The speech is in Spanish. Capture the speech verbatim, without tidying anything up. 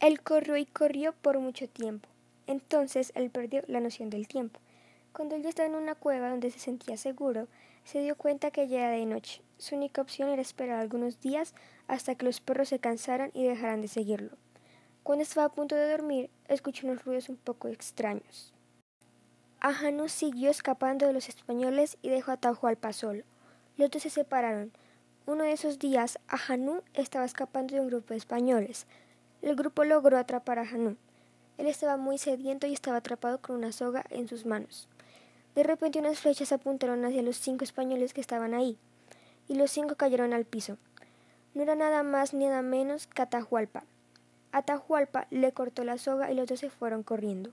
Él corrió y corrió por mucho tiempo. Entonces él perdió la noción del tiempo. Cuando él ya estaba en una cueva donde se sentía seguro, se dio cuenta que ya era de noche. Su única opción era esperar algunos días hasta que los perros se cansaran y dejaran de seguirlo. Cuando estaba a punto de dormir, escuchó unos ruidos un poco extraños. Ajanú siguió escapando de los españoles y dejó a Atahualpa solo. Los dos se separaron. Uno de esos días, Ajanú estaba escapando de un grupo de españoles. El grupo logró atrapar a Ajanú. Él estaba muy sediento y estaba atrapado con una soga en sus manos. De repente unas flechas apuntaron hacia los cinco españoles que estaban ahí, y los cinco cayeron al piso. No era nada más ni nada menos que Atahualpa. Atahualpa le cortó la soga y los dos se fueron corriendo.